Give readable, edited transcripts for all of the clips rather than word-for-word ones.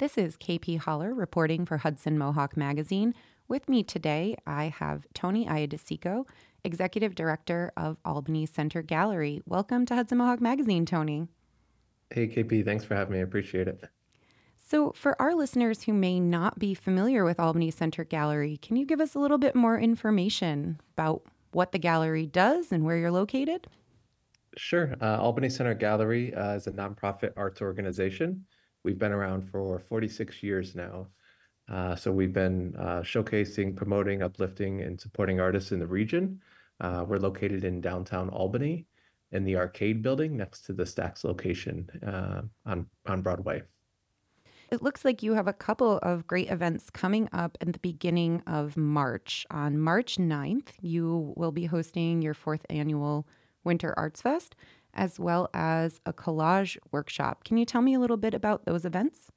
This is KP Holler reporting for Hudson Mohawk Magazine. With me today, I have Tony Iadicicco, Executive Director of Albany Center Gallery. Welcome to Hudson Mohawk Magazine, Tony. Hey, KP. Thanks for having me. I appreciate it. So for our listeners who may not be familiar with Albany Center Gallery, can you give us a little bit more information about what the gallery does and where you're located? Sure. Albany Center Gallery is a nonprofit arts organization. We've been around for 46 years now. So we've been showcasing, promoting, uplifting, and supporting artists in the region. We're located in downtown Albany in the arcade building next to the Stacks location on Broadway. It looks like you have a couple of great events coming up at the beginning of March. On March 9th, you will be hosting your fourth annual Winter Arts Fest, as well as a collage workshop. Can you tell me a little bit about those events?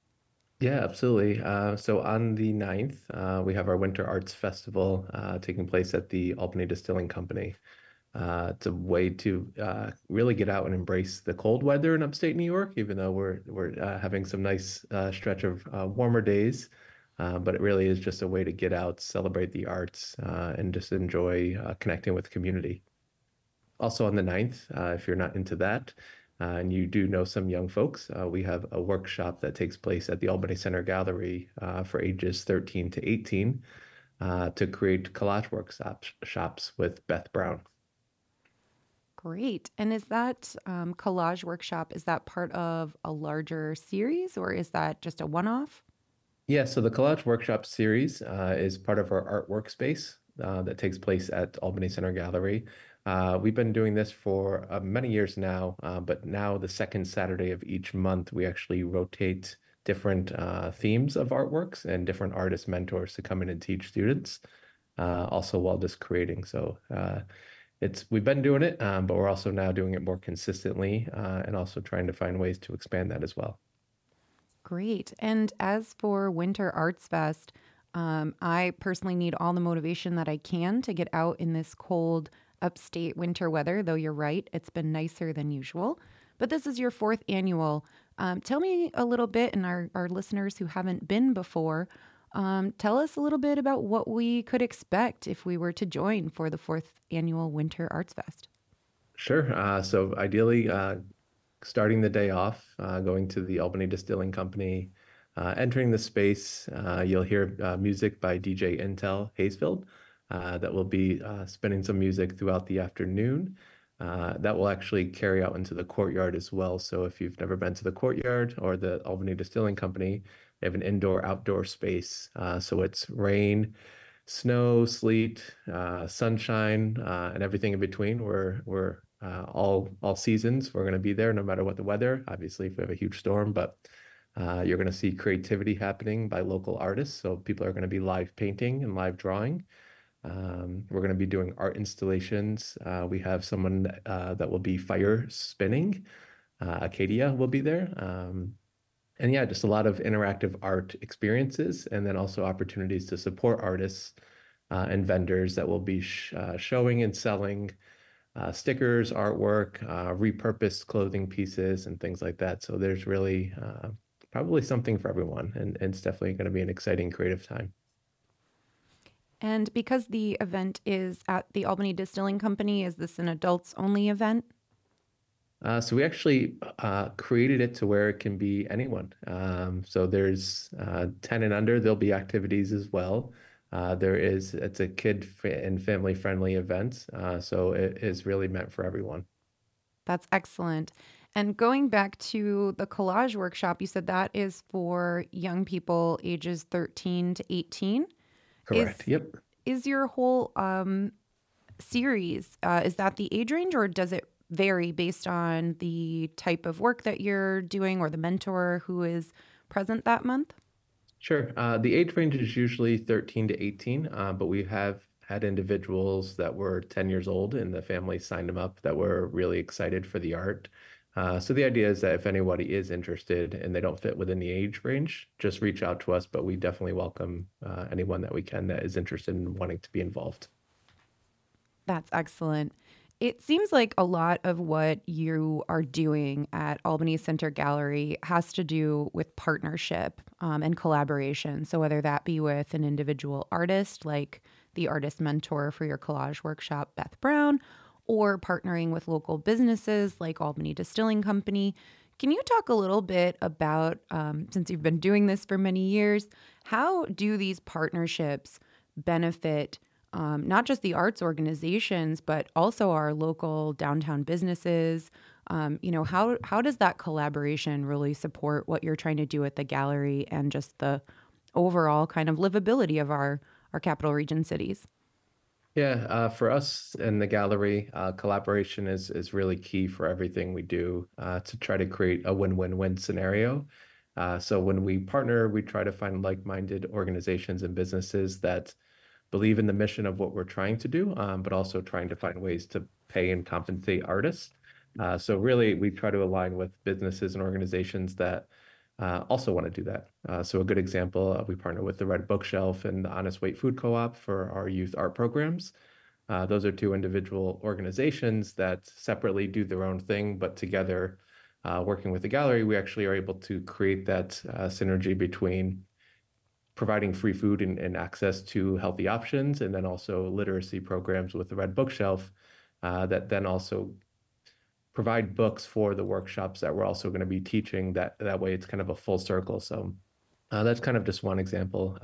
Yeah, absolutely. So on the 9th, we have our Winter Arts Festival taking place at the Albany Distilling Company. It's a way to really get out and embrace the cold weather in upstate New York, even though we're having some nice stretch of warmer days. But it really is just a way to get out, celebrate the arts, and just enjoy connecting with community. Also on the 9th, if you're not into that, and you do know some young folks, we have a workshop that takes place at the Albany Center Gallery for ages 13 to 18 to create collage workshops with Beth Brown. Great. And is that collage workshop, is that part of a larger series or is that just a one-off? Yeah, so the collage workshop series is part of our art workspace that takes place at Albany Center Gallery. We've been doing this for many years now, but now the second Saturday of each month, we actually rotate different themes of artworks and different artist mentors to come in and teach students, also while just creating. So we've been doing it, but we're also now doing it more consistently and also trying to find ways to expand that as well. Great. And as for Winter Arts Fest, I personally need all the motivation that I can to get out in this cold upstate winter weather, though you're right, it's been nicer than usual. But this is your fourth annual. Tell me a little bit, and our listeners who haven't been before, tell us a little bit about what we could expect if we were to join for the fourth annual Winter Arts Fest. Sure. So ideally, starting the day off, going to the Albany Distilling Company, entering the space, you'll hear music by DJ Intel Hazefield. That will be spinning some music throughout the afternoon. That will actually carry out into the courtyard as well. So if you've never been to the courtyard or the Albany Distilling Company, they have an indoor-outdoor space. So it's rain, snow, sleet, sunshine, and everything in between. We're all seasons. We're going to be there no matter what the weather. Obviously, if we have a huge storm, but you're going to see creativity happening by local artists. So people are going to be live painting and live drawing. We're going to be doing art installations. We have someone that will be fire spinning. Acadia will be there. And yeah, just a lot of interactive art experiences and then also opportunities to support artists and vendors that will be showing and selling stickers, artwork, repurposed clothing pieces and things like that. So there's really probably something for everyone, and it's definitely going to be an exciting creative time. And because the event is at the Albany Distilling Company, is this an adults-only event? So we actually created it to where it can be anyone. So there's 10 and under. There'll be activities as well. It's a kid and family-friendly event, so it is really meant for everyone. That's excellent. And going back to the collage workshop, you said that is for young people ages 13 to 18? Correct. Yep. Is your whole series, is that the age range, or does it vary based on the type of work that you're doing or the mentor who is present that month? Sure. The age range is usually 13 to 18, but we have had individuals that were 10 years old and the family signed them up that were really excited for the art. So the idea is that if anybody is interested and they don't fit within the age range, just reach out to us. But we definitely welcome anyone that we can that is interested in wanting to be involved. That's excellent. It seems like a lot of what you are doing at Albany Center Gallery has to do with partnership and collaboration. So whether that be with an individual artist, like the artist mentor for your collage workshop, Beth Brown, or partnering with local businesses like Albany Distilling Company. Can you talk a little bit about, since you've been doing this for many years, how do these partnerships benefit not just the arts organizations, but also our local downtown businesses? How does that collaboration really support what you're trying to do at the gallery and just the overall kind of livability of our capital region cities? Yeah, for us in the gallery, collaboration is really key for everything we do to try to create a win-win-win scenario. So when we partner, we try to find like-minded organizations and businesses that believe in the mission of what we're trying to do, but also trying to find ways to pay and compensate artists. So really, we try to align with businesses and organizations that also want to do that. So a good example, we partner with the Red Bookshelf and the Honest Weight Food Co-op for our youth art programs. Those are two individual organizations that separately do their own thing, but together, working with the gallery, we actually are able to create that synergy between providing free food and access to healthy options, and then also literacy programs with the Red Bookshelf that then also provide books for the workshops that we're also going to be teaching. That way it's kind of a full circle. So that's kind of just one example.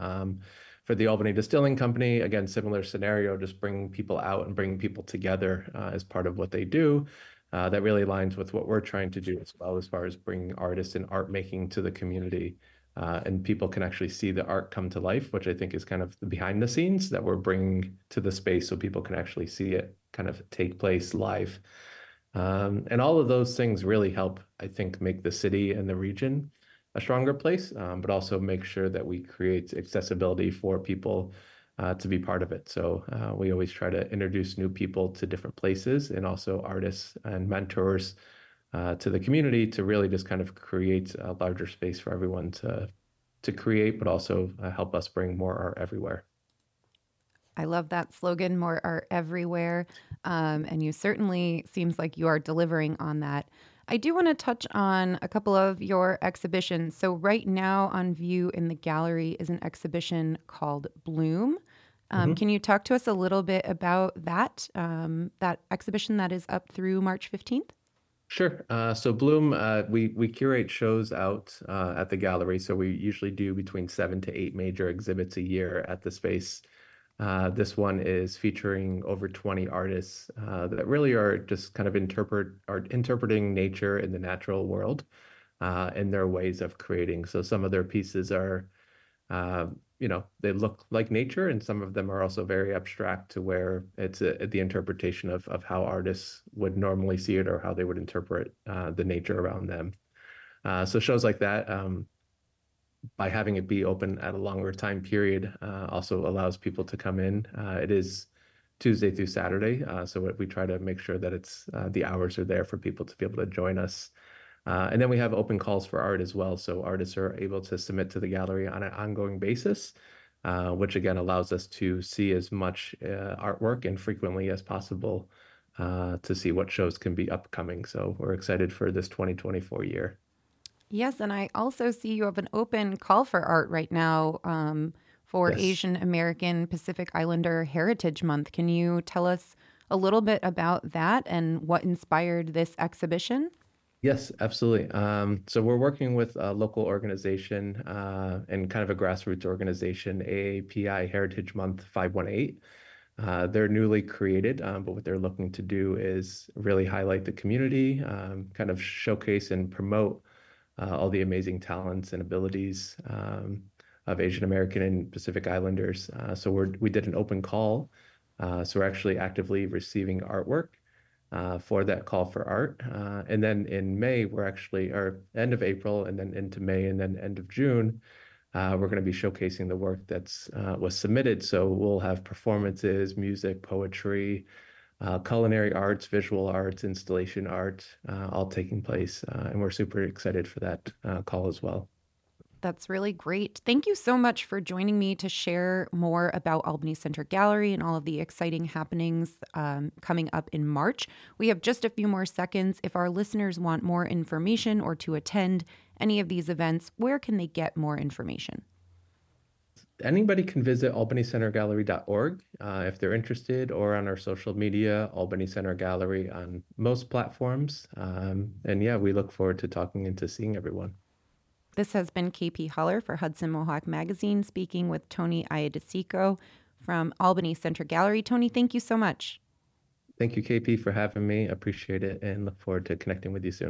For the Albany Distilling Company, again, similar scenario, just bringing people out and bringing people together as part of what they do. That really aligns with what we're trying to do as well, as far as bringing artists and art making to the community. And people can actually see the art come to life, which I think is kind of the behind the scenes that we're bringing to the space, so people can actually see it kind of take place live. And all of those things really help, I think, make the city and the region a stronger place, but also make sure that we create accessibility for people to be part of it. So we always try to introduce new people to different places, and also artists and mentors to the community, to really just kind of create a larger space for everyone to create, but also help us bring more art everywhere. I love that slogan, more art everywhere. And you certainly seems like you are delivering on that. I do want to touch on a couple of your exhibitions. So right now on view in the gallery is an exhibition called Bloom. Can you talk to us a little bit about that exhibition that is up through March 15th? Sure. So Bloom, we curate shows out at the gallery. So we usually do between 7 to 8 major exhibits a year at the space. This one is featuring over 20 artists that really are just kind of interpreting nature in the natural world and their ways of creating. So some of their pieces are, they look like nature, and some of them are also very abstract, to where it's the interpretation of how artists would normally see it, or how they would interpret the nature around them. So shows like that, by having it be open at a longer time period, also allows people to come in. It is Tuesday through Saturday, so we try to make sure that it's the hours are there for people to be able to join us. And then we have open calls for art as well. So artists are able to submit to the gallery on an ongoing basis, which again allows us to see as much artwork and frequently as possible to see what shows can be upcoming. So we're excited for this 2024 year. Yes, and I also see you have an open call for art right now for Asian American Pacific Islander Heritage Month. Can you tell us a little bit about that and what inspired this exhibition? Yes, absolutely. So we're working with a local organization and kind of a grassroots organization, AAPI Heritage Month 518. They're newly created, but what they're looking to do is really highlight the community, kind of showcase and promote all the amazing talents and abilities of Asian American and Pacific Islanders. So we did an open call. So we're actually actively receiving artwork for that call for art. And then in May, end of April, and then into May, and then end of June, we're going to be showcasing the work that's was submitted. So we'll have performances, music, poetry, culinary arts, visual arts, installation art, all taking place. And we're super excited for that call as well. That's really great. Thank you so much for joining me to share more about Albany Center Gallery and all of the exciting happenings coming up in March. We have just a few more seconds. If our listeners want more information or to attend any of these events, where can they get more information? Anybody can visit albanycentergallery.org if they're interested, or on our social media, Albany Center Gallery on most platforms. And yeah, we look forward to talking and to seeing everyone. This has been KP Holler for Hudson Mohawk Magazine, speaking with Tony Iadicicco from Albany Center Gallery. Tony, thank you so much. Thank you, KP, for having me. Appreciate it and look forward to connecting with you soon.